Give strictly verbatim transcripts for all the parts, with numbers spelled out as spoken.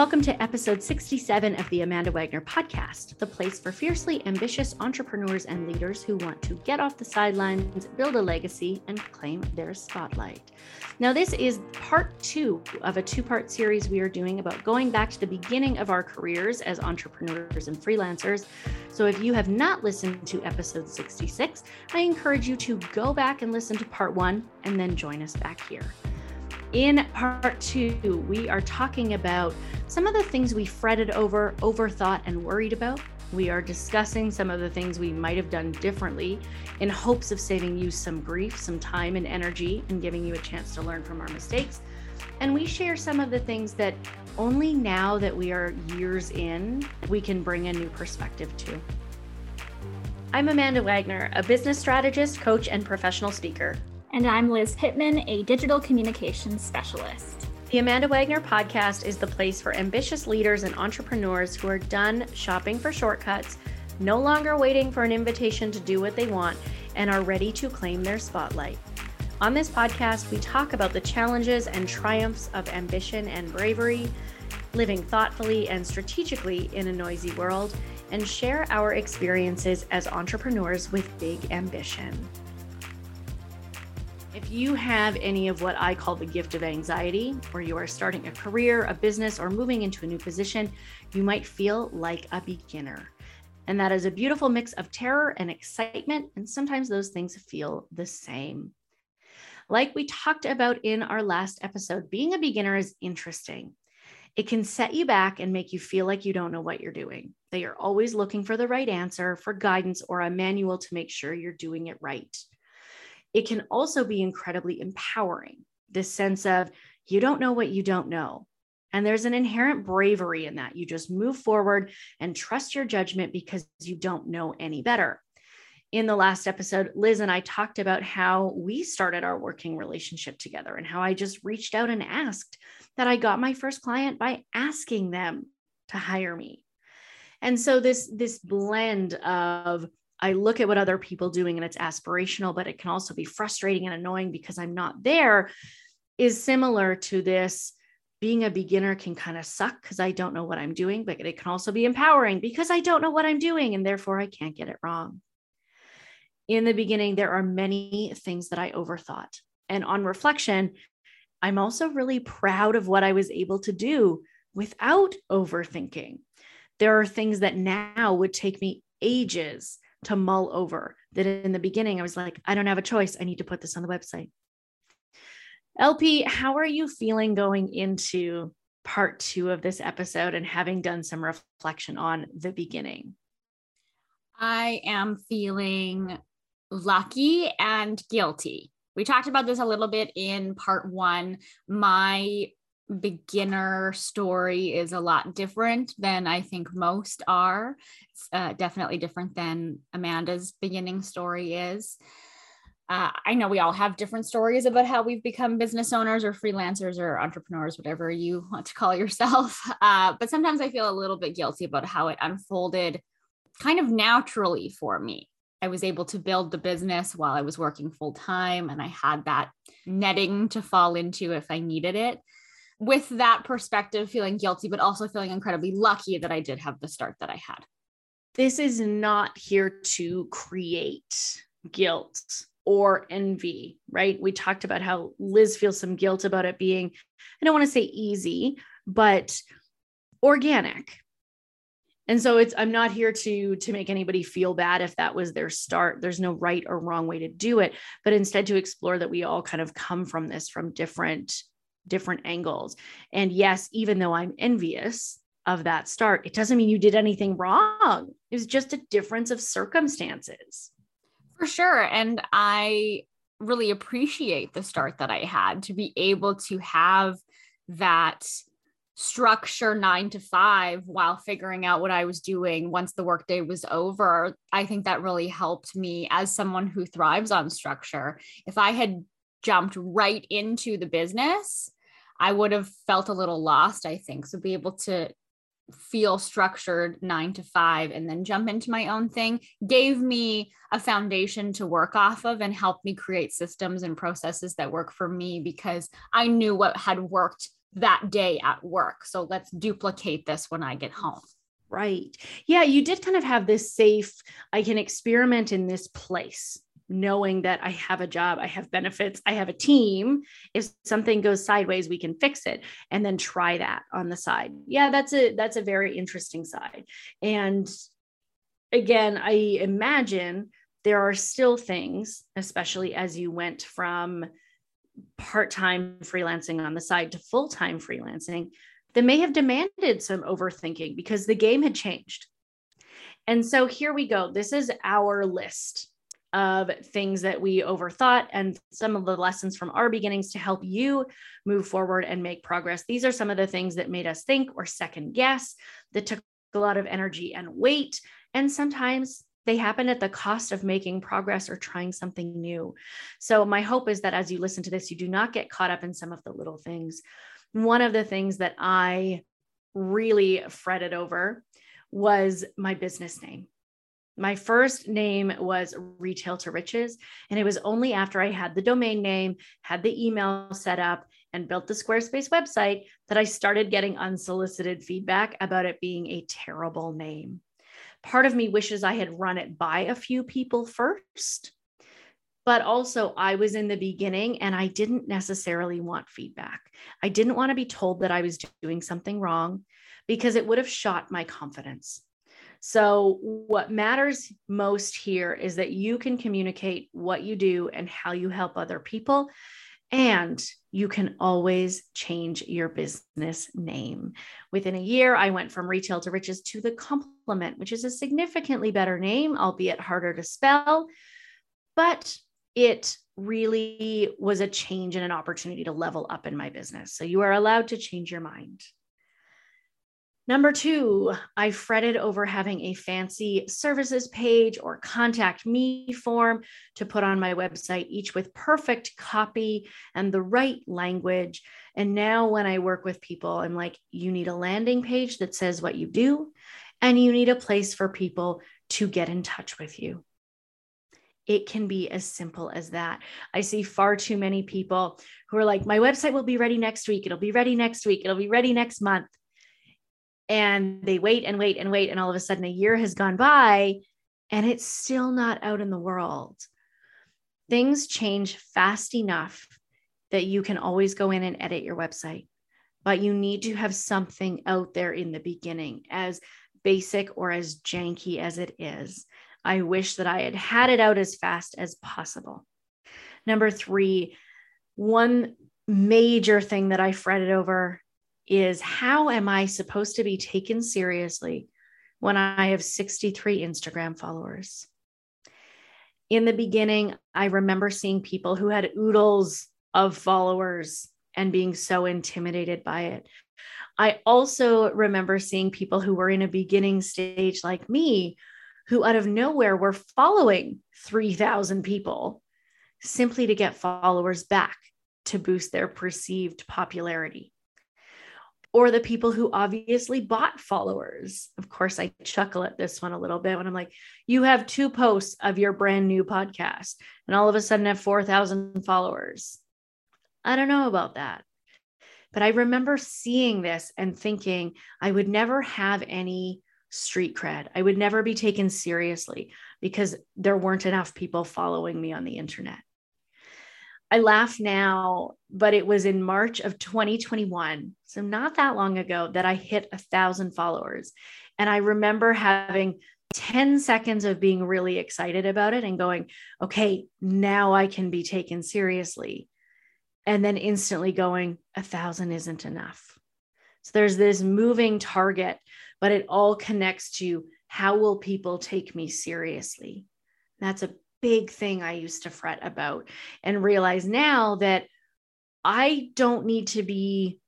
Welcome to episode sixty-seven of the Amanda Wagner Podcast, the place for fiercely ambitious entrepreneurs and leaders who want to get off the sidelines, build a legacy, and claim their spotlight. Now, this is part two of a two-part series we are doing about going back to the beginning of our careers as entrepreneurs and freelancers. So if you have not listened to episode sixty-six, I encourage you to go back and listen to part one and then join us back here. In part two, we are talking about some of the things we fretted over, overthought, and worried about. We are discussing some of the things we might have done differently in hopes of saving you some grief, some time and energy, and giving you a chance to learn from our mistakes. And we share some of the things that only now that we are years in, we can bring a new perspective to. I'm Amanda Wagner, a business strategist, coach, and professional speaker. And I'm Liz Pittman, a digital communications specialist. The Amanda Wagner Podcast is the place for ambitious leaders and entrepreneurs who are done shopping for shortcuts, no longer waiting for an invitation to do what they want, and are ready to claim their spotlight. On this podcast, we talk about the challenges and triumphs of ambition and bravery, living thoughtfully and strategically in a noisy world, and share our experiences as entrepreneurs with big ambition. If you have any of what I call the gift of anxiety, or you are starting a career, a business, or moving into a new position, you might feel like a beginner. And that is a beautiful mix of terror and excitement, and sometimes those things feel the same. Like we talked about in our last episode, being a beginner is interesting. It can set you back and make you feel like you don't know what you're doing, that you're always looking for the right answer, for guidance, or a manual to make sure you're doing it right. It can also be incredibly empowering, this sense of you don't know what you don't know. And there's an inherent bravery in that. You just move forward and trust your judgment because you don't know any better. In the last episode, Liz and I talked about how we started our working relationship together and how I just reached out and asked, that I got my first client by asking them to hire me. And so this, this blend of I look at what other people are doing and it's aspirational, but it can also be frustrating and annoying because I'm not there, is similar to this. Being a beginner can kind of suck because I don't know what I'm doing, but it can also be empowering because I don't know what I'm doing and therefore I can't get it wrong. In the beginning, there are many things that I overthought. And on reflection, I'm also really proud of what I was able to do without overthinking. There are things that now would take me ages to mull over that in the beginning, I was like, I don't have a choice. I need to put this on the website. L P, how are you feeling going into part two of this episode and having done some reflection on the beginning? I am feeling lucky and guilty. We talked about this a little bit in part one. My beginner story is a lot different than I think most are. It's uh, definitely different than Amanda's beginning story is. Uh, I know we all have different stories about how we've become business owners or freelancers or entrepreneurs, whatever you want to call yourself. Uh, but sometimes I feel a little bit guilty about how it unfolded kind of naturally for me. I was able to build the business while I was working full time, and I had that netting to fall into if I needed it. With that perspective, feeling guilty, but also feeling incredibly lucky that I did have the start that I had. This is not here to create guilt or envy, right? We talked about how Liz feels some guilt about it being, I don't want to say easy, but organic. And so it's, I'm not here to, to make anybody feel bad if that was their start. There's no right or wrong way to do it, but instead to explore that we all kind of come from this from different different angles. And yes, even though I'm envious of that start, it doesn't mean you did anything wrong. It was just a difference of circumstances. For sure. And I really appreciate the start that I had to be able to have that structure nine to five while figuring out what I was doing once the workday was over. I think that really helped me as someone who thrives on structure. If I had jumped right into the business, I would have felt a little lost, I think. So be able to feel structured nine to five and then jump into my own thing gave me a foundation to work off of and helped me create systems and processes that work for me because I knew what had worked that day at work. So let's duplicate this when I get home. Right. Yeah. You did kind of have this safe, I can experiment in this place, knowing that I have a job, I have benefits, I have a team. If something goes sideways, we can fix it and then try that on the side. Yeah. That's a, that's a very interesting side. And again, I imagine there are still things, especially as you went from part-time freelancing on the side to full-time freelancing, that may have demanded some overthinking because the game had changed. And so here we go. This is our list of things that we overthought and some of the lessons from our beginnings to help you move forward and make progress. These are some of the things that made us think or second guess, that took a lot of energy and weight. And sometimes they happen at the cost of making progress or trying something new. So my hope is that as you listen to this, you do not get caught up in some of the little things. One of the things that I really fretted over was my business name. My first name was Retail to Riches, and it was only after I had the domain name, had the email set up, and built the Squarespace website that I started getting unsolicited feedback about it being a terrible name. Part of me wishes I had run it by a few people first, but also I was in the beginning and I didn't necessarily want feedback. I didn't want to be told that I was doing something wrong because it would have shot my confidence. So what matters most here is that you can communicate what you do and how you help other people, and you can always change your business name. Within a year, I went from Retail to Riches to The Compliment, which is a significantly better name, albeit harder to spell, but it really was a change and an opportunity to level up in my business. So you are allowed to change your mind. Number two, I fretted over having a fancy services page or contact me form to put on my website, each with perfect copy and the right language. And now when I work with people, I'm like, you need a landing page that says what you do, and you need a place for people to get in touch with you. It can be as simple as that. I see far too many people who are like, my website will be ready next week. It'll be ready next week. It'll be ready next month. And they wait and wait and wait. And all of a sudden a year has gone by and it's still not out in the world. Things change fast enough that you can always go in and edit your website, but you need to have something out there in the beginning, as basic or as janky as it is. I wish that I had had it out as fast as possible. Number three, one major thing that I fretted over is, how am I supposed to be taken seriously when I have sixty-three Instagram followers? In the beginning, I remember seeing people who had oodles of followers and being so intimidated by it. I also remember seeing people who were in a beginning stage like me, who out of nowhere were following three thousand people simply to get followers back to boost their perceived popularity. Or the people who obviously bought followers. Of course, I chuckle at this one a little bit when I'm like, you have two posts of your brand new podcast and all of a sudden have four thousand followers. I don't know about that. But I remember seeing this and thinking I would never have any street cred. I would never be taken seriously because there weren't enough people following me on the internet. I laugh now, but it was in March of twenty twenty-one, so not that long ago, that I hit a thousand followers. And I remember having ten seconds of being really excited about it and going, okay, now I can be taken seriously. And then instantly going, a thousand isn't enough. So there's this moving target, but it all connects to, how will people take me seriously? That's a big thing I used to fret about, and realize now that I don't need to be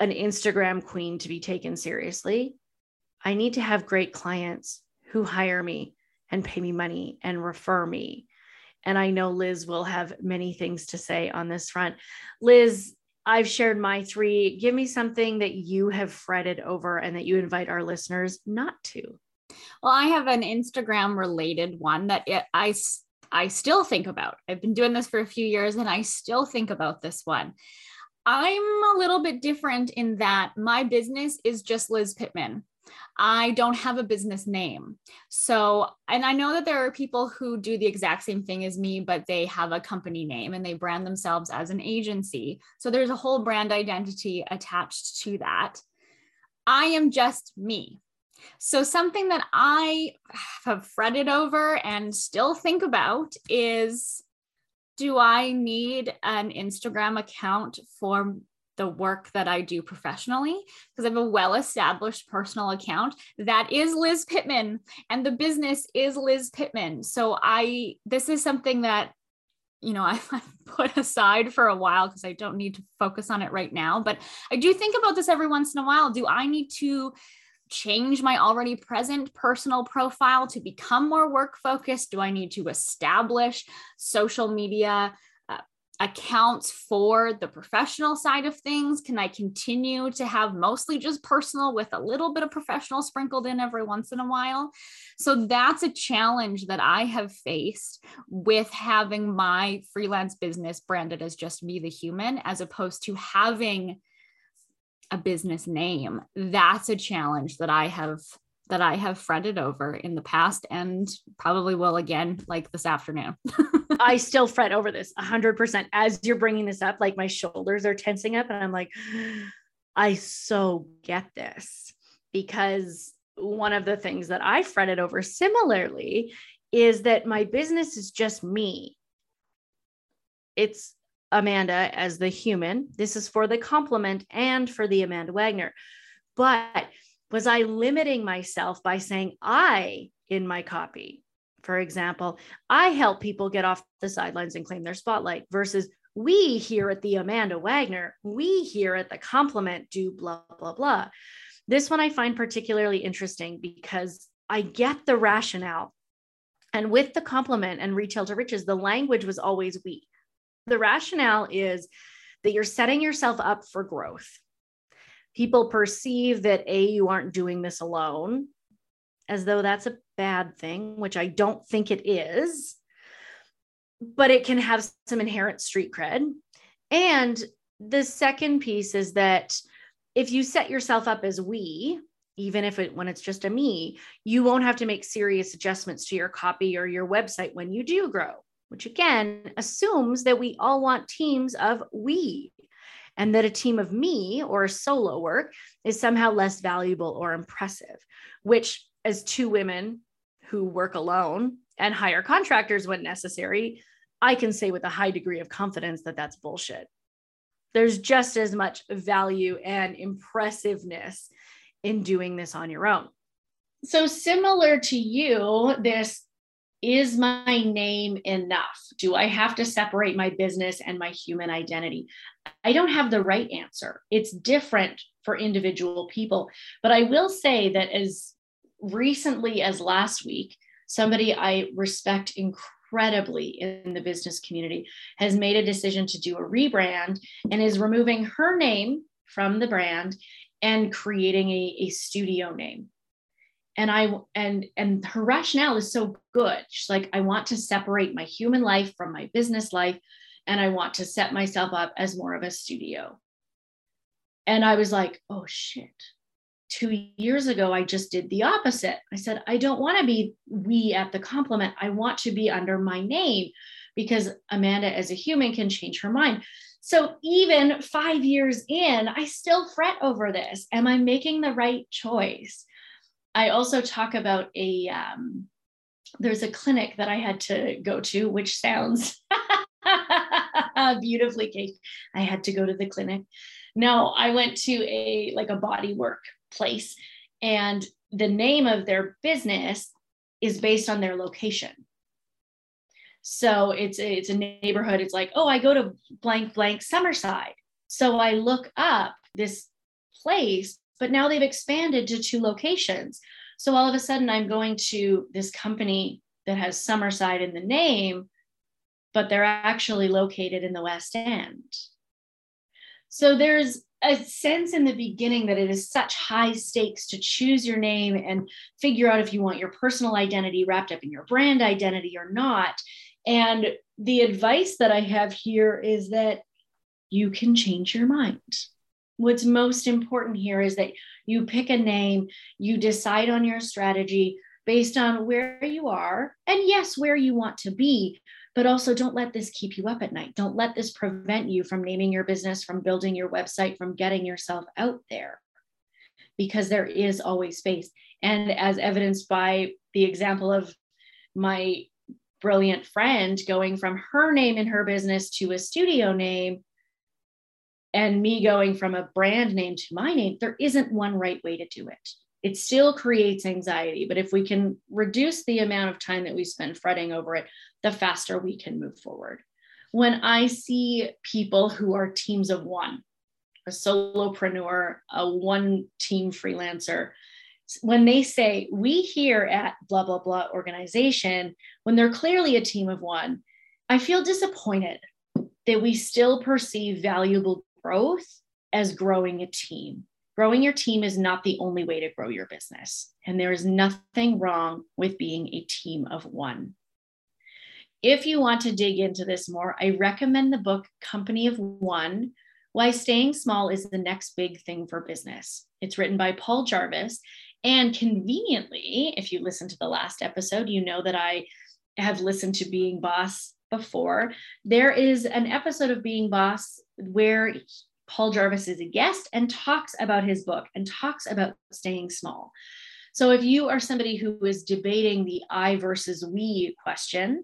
an Instagram queen to be taken seriously. I need to have great clients who hire me and pay me money and refer me. And I know Liz will have many things to say on this front. Liz, I've shared my three. Give me something that you have fretted over and that you invite our listeners not to. Well, I have an Instagram related one that it, I, I still think about. I've been doing this for a few years and I still think about this one. I'm a little bit different in that my business is just Liz Pittman. I don't have a business name. So, and I know that there are people who do the exact same thing as me, but they have a company name and they brand themselves as an agency. So there's a whole brand identity attached to that. I am just me. So something that I have fretted over and still think about is, do I need an Instagram account for the work that I do professionally? Because I have a well-established personal account that is Liz Pittman and the business is Liz Pittman. So I, this is something that, you know, I've put aside for a while because I don't need to focus on it right now, but I do think about this every once in a while. Do I need to change my already present personal profile to become more work-focused? Do I need to establish social media accounts for the professional side of things? Can I continue to have mostly just personal with a little bit of professional sprinkled in every once in a while? So that's a challenge that I have faced with having my freelance business branded as just me, the human, as opposed to having a business name. That's a challenge that I have that I have fretted over in the past and probably will again, like this afternoon. I still fret over this a hundred percent. As you're bringing this up, like my shoulders are tensing up and I'm like, I so get this, because one of the things that I fretted over similarly is that my business is just me. It's Amanda as the human. This is for the compliment and for the Amanda Wagner. But was I limiting myself by saying I in my copy? For example, I help people get off the sidelines and claim their spotlight versus we here at the Amanda Wagner, we here at the Compliment do blah, blah, blah. This one I find particularly interesting because I get the rationale. And with the Compliment and Retail to Riches, the language was always we. The rationale is that you're setting yourself up for growth. People perceive that A, you aren't doing this alone, as though that's a bad thing, which I don't think it is, but it can have some inherent street cred. And the second piece is that if you set yourself up as we, even if it, when it's just a me, you won't have to make serious adjustments to your copy or your website when you do grow, which again assumes that we all want teams of we. And that a team of me or solo work is somehow less valuable or impressive, which as two women who work alone and hire contractors when necessary, I can say with a high degree of confidence that that's bullshit. There's just as much value and impressiveness in doing this on your own. So similar to you, this is my name enough? Do I have to separate my business and my human identity? I don't have the right answer. It's different for individual people. But I will say that as recently as last week, somebody I respect incredibly in the business community has made a decision to do a rebrand and is removing her name from the brand and creating a, a studio name. And I and and her rationale is so good. She's like, I want to separate my human life from my business life, and I want to set myself up as more of a studio. And I was like, oh shit. Two years ago, I just did the opposite. I said, I don't want to be we at the Compliment. I want to be under my name because Amanda as a human can change her mind. So even five years in, I still fret over this. Am I making the right choice? I also talk about a, um, there's a clinic that I had to go to, which sounds beautifully, Kate. I had to go to the clinic. No, I went to a, like a body work place, and the name of their business is based on their location. So it's a, it's a neighborhood. It's like, oh, I go to blank, blank Summerside. So I look up this place, but now they've expanded to two locations. So all of a sudden I'm going to this company that has Summerside in the name, but they're actually located in the West End. So there's a sense in the beginning that it is such high stakes to choose your name and figure out if you want your personal identity wrapped up in your brand identity or not. And the advice that I have here is that you can change your mind. What's most important here is that you pick a name, you decide on your strategy based on where you are and yes, where you want to be, but also don't let this keep you up at night. Don't let this prevent you from naming your business, from building your website, from getting yourself out there, because there is always space. And as evidenced by the example of my brilliant friend going from her name in her business to a studio name, and me going from a brand name to my name, there isn't one right way to do it. It still creates anxiety, but if we can reduce the amount of time that we spend fretting over it, the faster we can move forward. When I see people who are teams of one, a solopreneur, a one-team freelancer, when they say, we here at blah, blah, blah organization, when they're clearly a team of one, I feel disappointed that we still perceive valuable growth as growing a team. Growing your team is not the only way to grow your business. And there is nothing wrong with being a team of one. If you want to dig into this more, I recommend the book Company of One: Why Staying Small is the Next Big Thing for Business. It's written by Paul Jarvis. And conveniently, if you listen to the last episode, you know that I have listened to Being Boss before. There is an episode of Being Boss where Paul Jarvis is a guest and talks about his book and talks about staying small. So if you are somebody who is debating the I versus we question,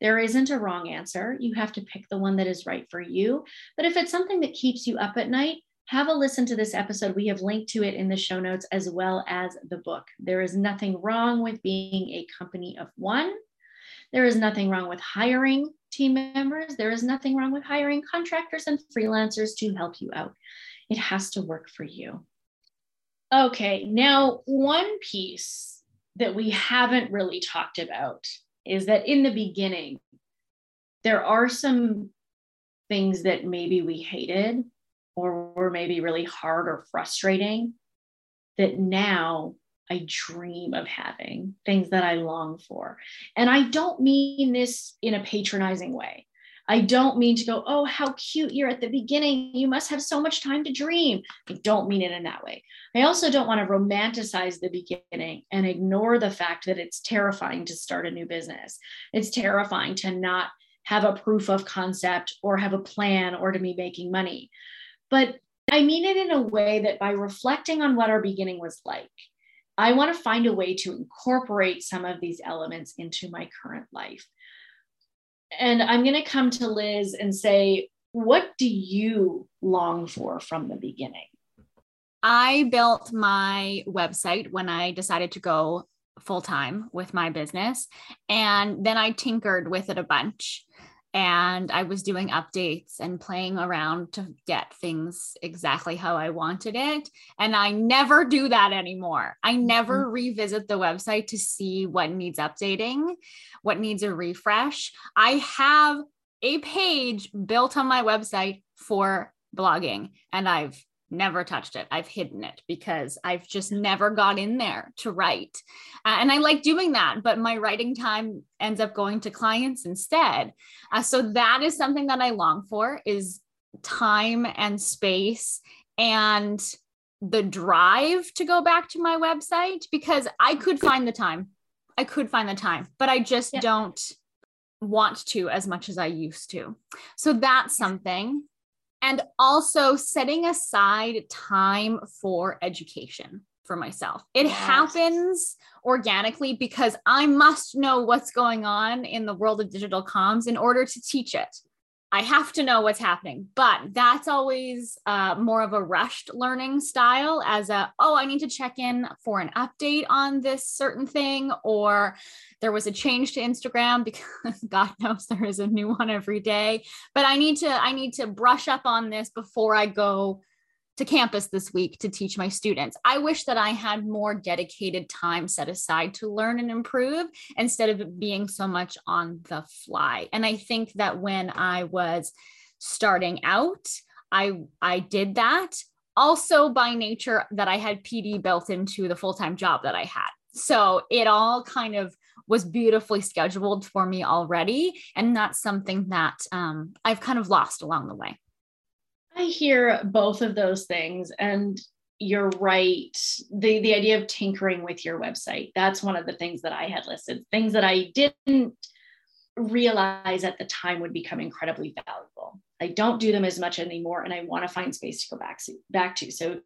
there isn't a wrong answer. You have to pick the one that is right for you. But if it's something that keeps you up at night, have a listen to this episode. We have linked to it in the show notes as well as the book. There is nothing wrong with being a company of one. There is nothing wrong with hiring team members. There is nothing wrong with hiring contractors and freelancers to help you out. It has to work for you. Okay, now one piece that we haven't really talked about is that in the beginning, there are some things that maybe we hated or were maybe really hard or frustrating that now I dream of having, things that I long for. And I don't mean this in a patronizing way. I don't mean to go, oh, how cute, you're at the beginning, you must have so much time to dream. I don't mean it in that way. I also don't want to romanticize the beginning and ignore the fact that it's terrifying to start a new business. It's terrifying to not have a proof of concept or have a plan or to be making money. But I mean it in a way that by reflecting on what our beginning was like, I want to find a way to incorporate some of these elements into my current life. And I'm going to come to Liz and say, what do you long for from the beginning? I built my website when I decided to go full-time with my business. And then I tinkered with it a bunch. And I was doing updates and playing around to get things exactly how I wanted it. And I never do that anymore. I never mm-hmm. revisit the website to see what needs updating, what needs a refresh. I have a page built on my website for blogging, and I've never touched it. I've hidden it because I've just never got in there to write. Uh, and I like doing that, but my writing time ends up going to clients instead. Uh, so that is something that I long for, is time and space and the drive to go back to my website, because I could find the time. I could find the time, but I just yeah. don't want to as much as I used to. So that's something. And also setting aside time for education for myself. It yes. happens organically because I must know what's going on in the world of digital comms in order to teach it. I have to know what's happening, but that's always uh, more of a rushed learning style as a, oh, I need to check in for an update on this certain thing, or there was a change to Instagram because God knows there is a new one every day, but I need to, I need to brush up on this before I go to campus this week to teach my students. I wish that I had more dedicated time set aside to learn and improve instead of it being so much on the fly. And I think that when I was starting out, I, I did that also by nature that I had P D built into the full-time job that I had. So it all kind of was beautifully scheduled for me already. And that's something that um, I've kind of lost along the way. I hear both of those things, and you're right. The, the idea of tinkering with your website, that's one of the things that I had listed, things that I didn't realize at the time would become incredibly valuable. I don't do them as much anymore, and I want to find space to go back to, back to. So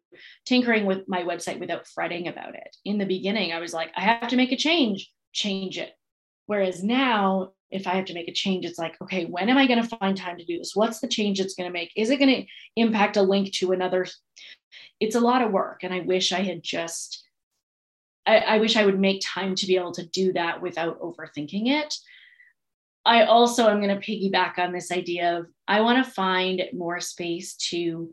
tinkering with my website without fretting about it. In the beginning, I was like, I have to make a change, change it. Whereas now, if I have to make a change, it's like, okay, when am I going to find time to do this? What's the change it's going to make? Is it going to impact a link to another? It's a lot of work. And I wish I had just, I, I wish I would make time to be able to do that without overthinking it. I also am going to piggyback on this idea of, I want to find more space to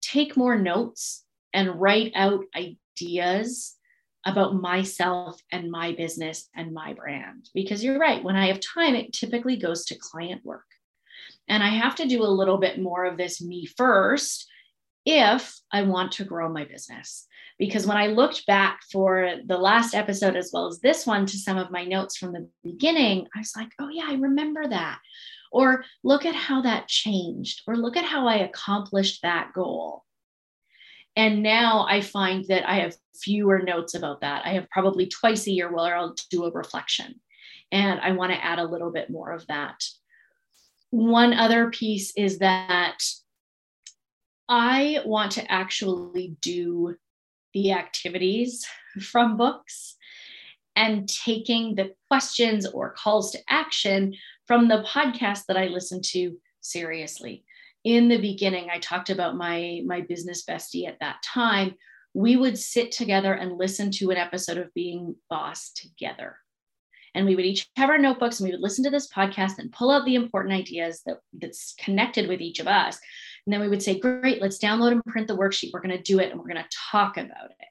take more notes and write out ideas about myself and my business and my brand. Because you're right, when I have time, it typically goes to client work. And I have to do a little bit more of this me first if I want to grow my business. Because when I looked back for the last episode, as well as this one, to some of my notes from the beginning, I was like, oh yeah, I remember that. Or look at how that changed, or look at how I accomplished that goal. And now I find that I have fewer notes about that. I have probably twice a year where I'll do a reflection, and I want to add a little bit more of that. One other piece is that I want to actually do the activities from books, and taking the questions or calls to action from the podcast that I listen to seriously. In the beginning, I talked about my, my business bestie at that time. We would sit together and listen to an episode of Being Boss together. And we would each have our notebooks, and we would listen to this podcast and pull out the important ideas that, that's connected with each of us. And then we would say, great, let's download and print the worksheet. We're going to do it, and we're going to talk about it.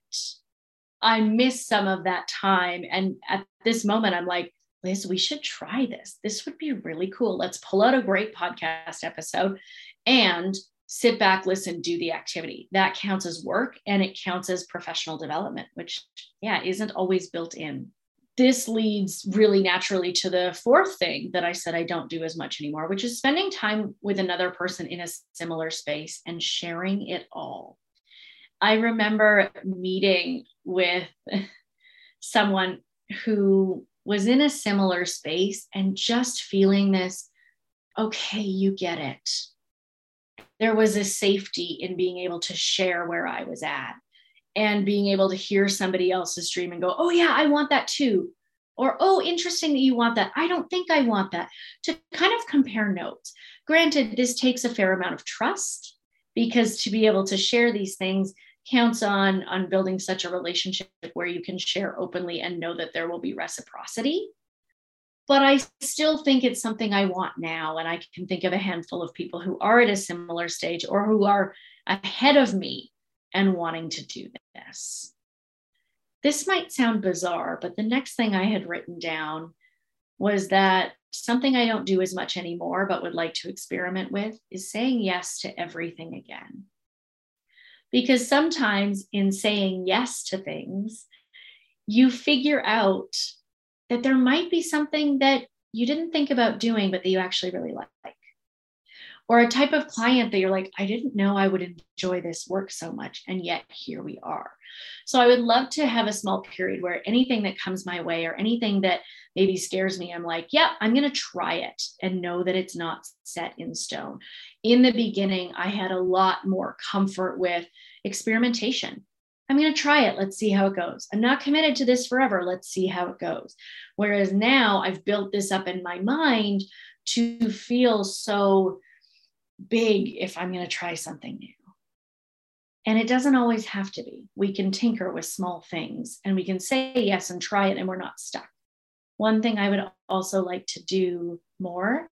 I miss some of that time. And at this moment, I'm like, Liz, we should try this. This would be really cool. Let's pull out a great podcast episode and sit back, listen, do the activity. That counts as work, and it counts as professional development, which, yeah, isn't always built in. This leads really naturally to the fourth thing that I said I don't do as much anymore, which is spending time with another person in a similar space and sharing it all. I remember meeting with someone who was in a similar space and just feeling this, okay, you get it. There was a safety in being able to share where I was at, and being able to hear somebody else's dream and go, oh yeah, I want that too. Or, oh, interesting that you want that. I don't think I want that. To kind of compare notes. Granted, this takes a fair amount of trust, because to be able to share these things counts on, on building such a relationship where you can share openly and know that there will be reciprocity. But I still think it's something I want now. And I can think of a handful of people who are at a similar stage or who are ahead of me and wanting to do this. This might sound bizarre, but the next thing I had written down was that something I don't do as much anymore, but would like to experiment with, is saying yes to everything again. Because sometimes in saying yes to things, you figure out that there might be something that you didn't think about doing, but that you actually really like. Or a type of client that you're like, I didn't know I would enjoy this work so much, and yet here we are. So I would love to have a small period where anything that comes my way or anything that maybe scares me, I'm like, yeah, I'm going to try it and know that it's not set in stone. In the beginning, I had a lot more comfort with experimentation. I'm going to try it. Let's see how it goes. I'm not committed to this forever. Let's see how it goes. Whereas now I've built this up in my mind to feel so big if I'm going to try something new. And it doesn't always have to be. We can tinker with small things, and we can say yes and try it, and we're not stuck. One thing I would also like to do more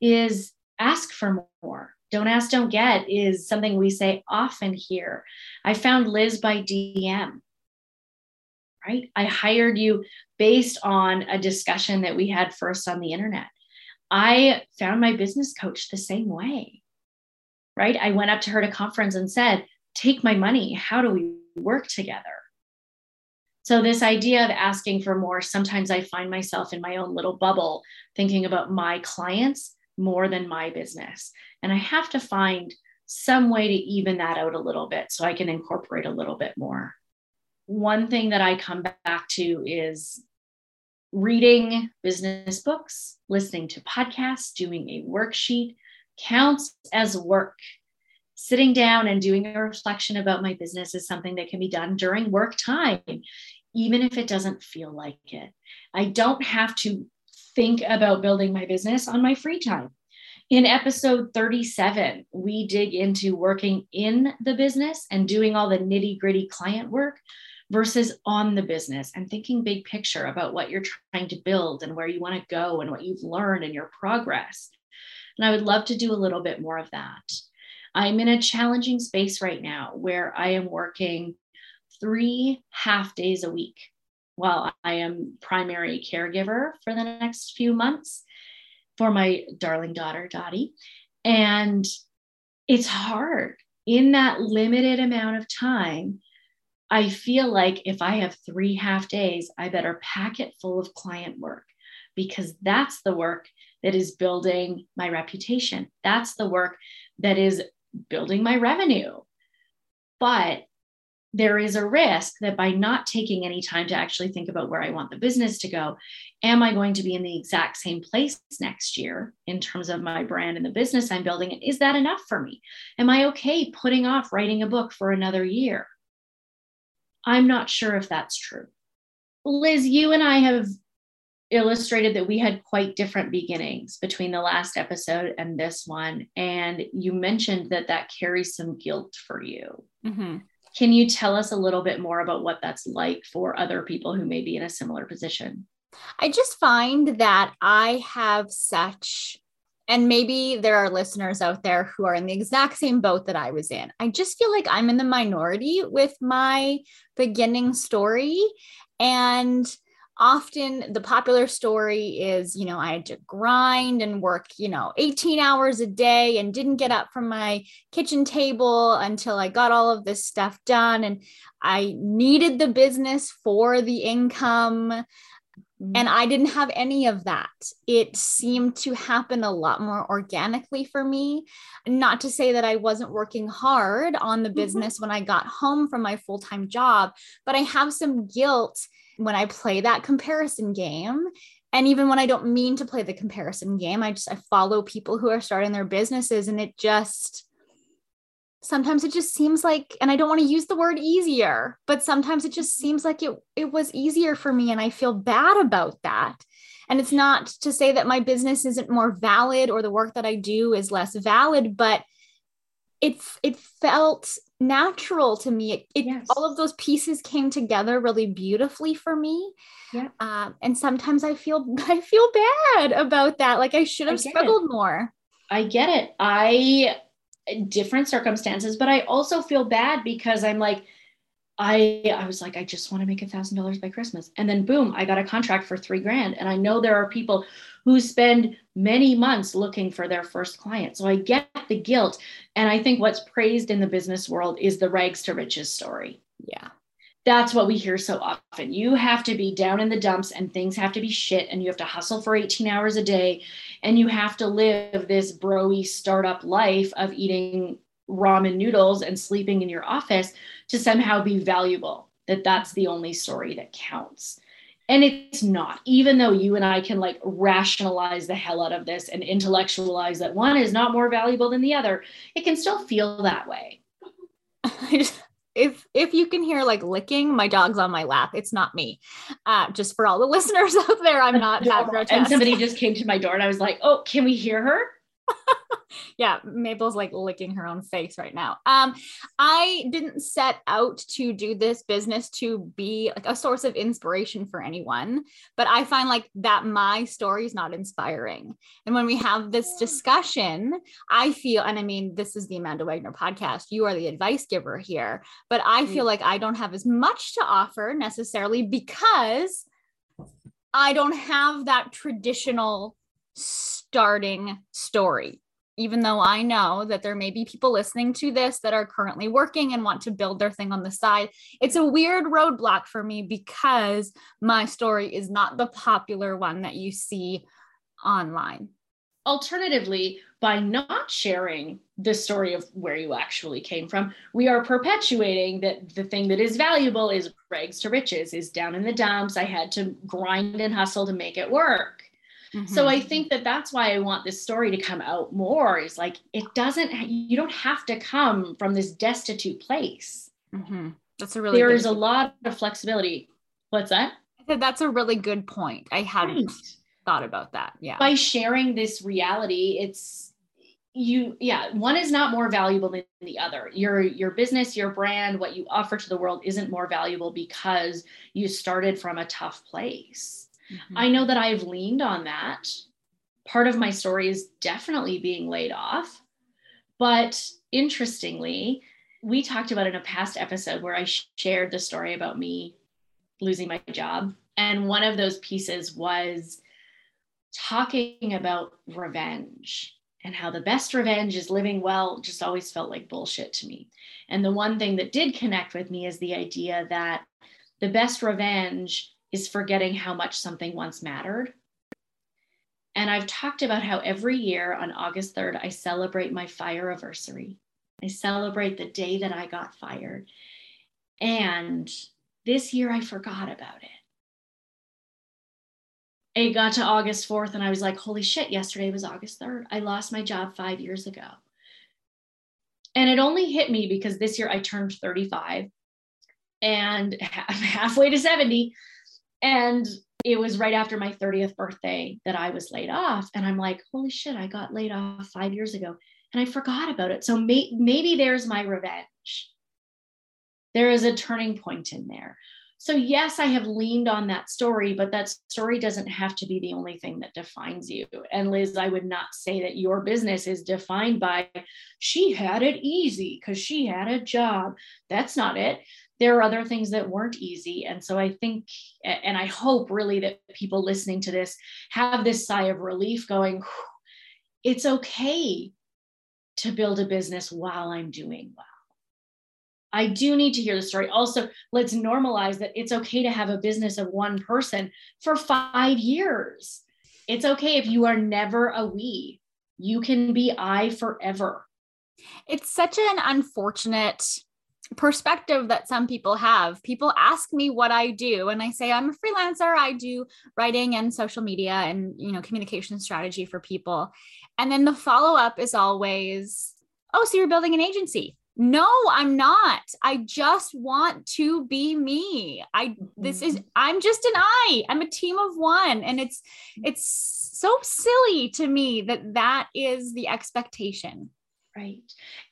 is ask for more. Don't ask, don't get is something we say often here. I found Liz by D M, right? I hired you based on a discussion that we had first on the internet. I found my business coach the same way, right? I went up to her at a conference and said, take my money. How do we work together? So this idea of asking for more, sometimes I find myself in my own little bubble thinking about my clients more than my business. And I have to find some way to even that out a little bit so I can incorporate a little bit more. One thing that I come back to is reading business books, listening to podcasts, doing a worksheet counts as work. Sitting down and doing a reflection about my business is something that can be done during work time, even if it doesn't feel like it. I don't have to think about building my business on my free time. In episode thirty-seven, we dig into working in the business and doing all the nitty-gritty client work versus on the business and thinking big picture about what you're trying to build and where you want to go and what you've learned and your progress. And I would love to do a little bit more of that. I'm in a challenging space right now where I am working three half days a week while I am primary caregiver for the next few months for my darling daughter, Dottie. And it's hard. In that limited amount of time, I feel like if I have three half days, I better pack it full of client work, because that's the work that is building my reputation. That's the work that is building my revenue. But there is a risk that by not taking any time to actually think about where I want the business to go, am I going to be in the exact same place next year in terms of my brand and the business I'm building? And is that enough for me? Am I okay putting off writing a book for another year? I'm not sure if that's true. Liz, you and I have illustrated that we had quite different beginnings between the last episode and this one. And you mentioned that that carries some guilt for you. Mm-hmm. Can you tell us a little bit more about what that's like for other people who may be in a similar position? I just find that I have such, and maybe there are listeners out there who are in the exact same boat that I was in. I just feel like I'm in the minority with my beginning story. And often the popular story is, you know, I had to grind and work, you know, eighteen hours a day and didn't get up from my kitchen table until I got all of this stuff done. And I needed the business for the income. And I didn't have any of that. It seemed to happen a lot more organically for me. Not to say that I wasn't working hard on the business mm-hmm. when I got home from my full-time job, but I have some guilt when I play that comparison game. And even when I don't mean to play the comparison game, I just, I follow people who are starting their businesses, and it just, sometimes it just seems like, and I don't want to use the word easier, but sometimes it just seems like it, it was easier for me. And I feel bad about that. And it's not to say that my business isn't more valid or the work that I do is less valid, but it, it felt natural to me. It, it yes. All of those pieces came together really beautifully for me. Yeah. Um, and sometimes I feel, I feel bad about that. Like I should have I struggled it. more. I get it. I, different circumstances, but I also feel bad because I'm like, I, I was like, I just want to make a thousand dollars by Christmas. And then boom, I got a contract for three grand. And I know there are people who spend many months looking for their first client. So I get the guilt. And I think what's praised in the business world is the rags to riches story. Yeah. That's what we hear so often. You have to be down in the dumps and things have to be shit and you have to hustle for eighteen hours a day and you have to live this bro-y startup life of eating ramen noodles and sleeping in your office to somehow be valuable, that that's the only story that counts. And it's not, even though you and I can like rationalize the hell out of this and intellectualize that one is not more valuable than the other, it can still feel that way. If if you can hear like licking, my dog's on my lap. It's not me. Uh, just for all the listeners out there, I'm not having a chance. And somebody just came to my door and I was like, oh, can we hear her? Yeah, Mabel's like licking her own face right now. Um, I didn't set out to do this business to be like a source of inspiration for anyone, but I find like that my story is not inspiring. And when we have this discussion, I feel, and I mean, this is the Amanda Wagner podcast, you are the advice giver here, but I feel like I don't have as much to offer necessarily because I don't have that traditional starting story, even though I know that there may be people listening to this that are currently working and want to build their thing on the side. It's a weird roadblock for me because my story is not the popular one that you see online. Alternatively, by not sharing the story of where you actually came from, we are perpetuating that the thing that is valuable is rags to riches, is down in the dumps. I had to grind and hustle to make it work. Mm-hmm. So I think that that's why I want this story to come out more, is like, it doesn't, you don't have to come from this destitute place. Mm-hmm. That's a really, there is a lot of flexibility. What's that? I said that's a really good point. I hadn't right. thought about that. Yeah. By sharing this reality, it's you, yeah, one is not more valuable than the other. Your, your business, your brand, what you offer to the world isn't more valuable because you started from a tough place. Mm-hmm. I know that I've leaned on that. Part of my story is definitely being laid off. But interestingly, we talked about in a past episode where I shared the story about me losing my job. And one of those pieces was talking about revenge and how the best revenge is living well, just always felt like bullshit to me. And the one thing that did connect with me is the idea that the best revenge is forgetting how much something once mattered. And I've talked about how every year on August third, I celebrate my fire anniversary. I celebrate the day that I got fired. And this year I forgot about it. It got to August fourth and I was like, holy shit, yesterday was August third. I lost my job five years ago. And it only hit me because this year I turned thirty-five and I'm halfway to seventy. And it was right after my thirtieth birthday that I was laid off. And I'm like, holy shit, I got laid off five years ago and I forgot about it. So may- maybe there's my revenge. There is a turning point in there. So yes, I have leaned on that story, but that story doesn't have to be the only thing that defines you. And Liz, I would not say that your business is defined by, she had it easy because she had a job. That's not it. There are other things that weren't easy. And so I think, and I hope really that people listening to this have this sigh of relief going, it's okay to build a business while I'm doing well. I do need to hear the story. Also, let's normalize that it's okay to have a business of one person for five years. It's okay if you are never a we. You can be I forever. It's such an unfortunate perspective that some people have. People ask me what I do, and I say, I'm a freelancer. I do writing and social media and, you know, communication strategy for people. And then the follow-up is always, oh, so you're building an agency. No, I'm not. I just want to be me. I, this is, I'm just an I, I'm a team of one. And it's, it's so silly to me that that is the expectation. Right.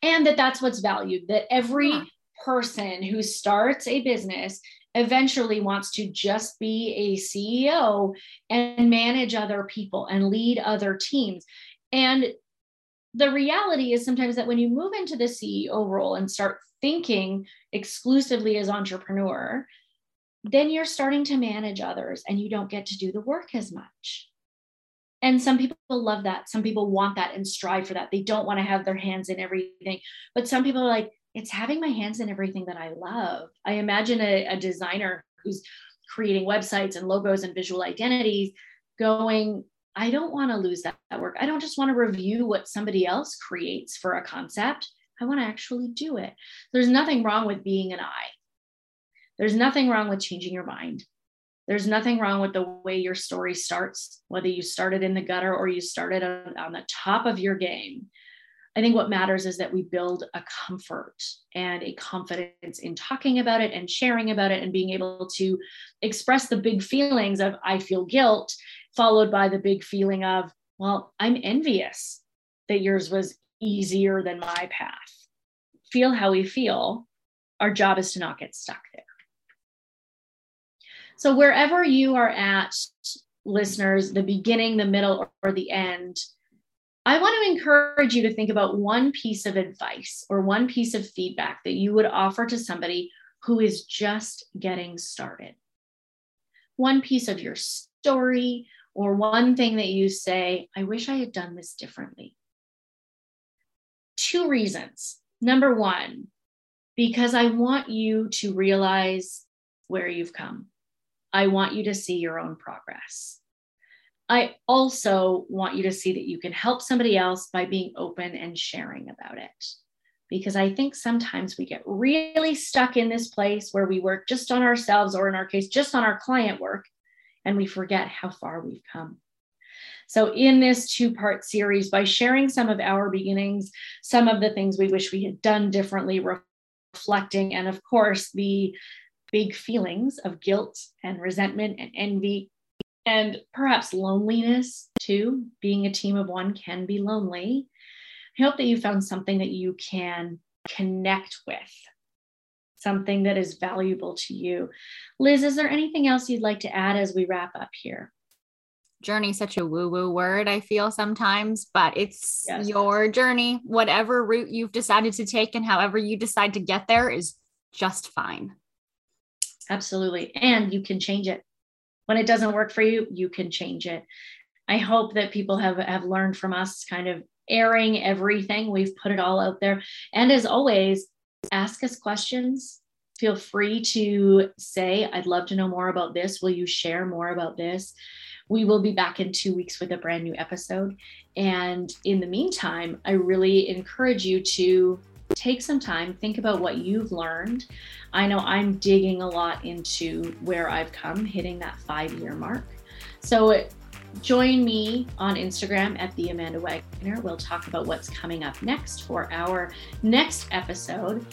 And that that's what's valued, that every yeah. person who starts a business eventually wants to just be a C E O and manage other people and lead other teams. And the reality is sometimes that when you move into the C E O role and start thinking exclusively as entrepreneur, then you're starting to manage others and you don't get to do the work as much. And some people love that. Some people want that and strive for that. They don't want to have their hands in everything. But some people are like, it's having my hands in everything that I love. I imagine a, a designer who's creating websites and logos and visual identities going, I don't want to lose that, that work. I don't just want to review what somebody else creates for a concept. I want to actually do it. There's nothing wrong with being an I. There's nothing wrong with changing your mind. There's nothing wrong with the way your story starts, whether you started in the gutter or you started on, on the top of your game. I think what matters is that we build a comfort and a confidence in talking about it and sharing about it and being able to express the big feelings of, I feel guilt, followed by the big feeling of, well, I'm envious that yours was easier than my path. Feel how we feel. Our job is to not get stuck there. So wherever you are at, listeners, the beginning, the middle, or the end, I want to encourage you to think about one piece of advice or one piece of feedback that you would offer to somebody who is just getting started. One piece of your story, or one thing that you say, I wish I had done this differently. Two reasons. Number one, because I want you to realize where you've come. I want you to see your own progress. I also want you to see that you can help somebody else by being open and sharing about it. Because I think sometimes we get really stuck in this place where we work just on ourselves, or in our case, just on our client work, and we forget how far we've come. So in this two-part series, by sharing some of our beginnings, some of the things we wish we had done differently, reflecting, and of course, the big feelings of guilt and resentment and envy, and perhaps loneliness too. Being a team of one can be lonely. I hope that you found something that you can connect with, something that is valuable to you. Liz, is there anything else you'd like to add as we wrap up here? Journey is such a woo-woo word, I feel sometimes, but it's yes. Your journey, whatever route you've decided to take and however you decide to get there is just fine. Absolutely. And you can change it. When it doesn't work for you, you can change it. I hope that people have, have learned from us, kind of airing everything. We've put it all out there. And as always, ask us questions. Feel free to say, I'd love to know more about this. Will you share more about this? We will be back in two weeks with a brand new episode. And in the meantime, I really encourage you to take some time, think about what you've learned. I know I'm digging a lot into where I've come, hitting that five-year mark. So join me on Instagram at the Amanda Wagner. We'll talk about what's coming up next for our next episode.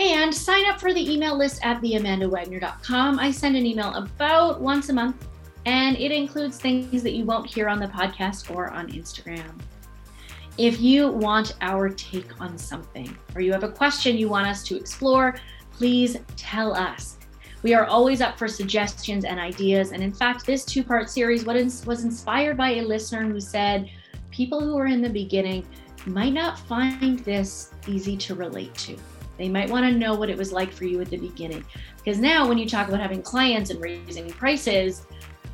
And sign up for the email list at the amanda wagner dot com. I send an email about once a month, and it includes things that you won't hear on the podcast or on Instagram. If you want our take on something, or you have a question you want us to explore, please tell us. We are always up for suggestions and ideas. And in fact, this two-part series was inspired by a listener who said, people who are in the beginning might not find this easy to relate to. They might want to know what it was like for you at the beginning. Because now when you talk about having clients and raising prices,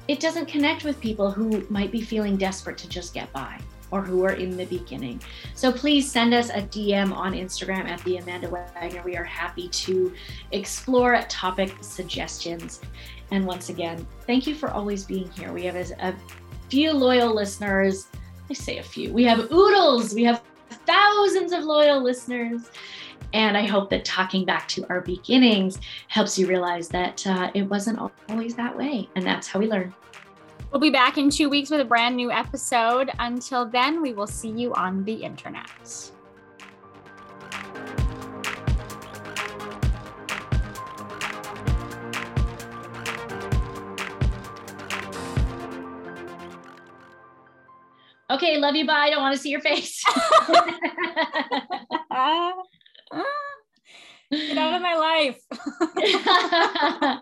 it doesn't connect with people who might be feeling desperate to just get by, or who are in the beginning. So please send us a D M on Instagram at the Amanda Wagner. We are happy to explore topic suggestions. And once again, thank you for always being here. We have a few loyal listeners. I say a few. We have oodles. We have thousands of loyal listeners. And I hope that talking back to our beginnings helps you realize that uh, it wasn't always that way. And that's how we learn. We'll be back in two weeks with a brand new episode. Until then, we will see you on the internet. Okay, love you, bye. I don't want to see your face. Get out of my life.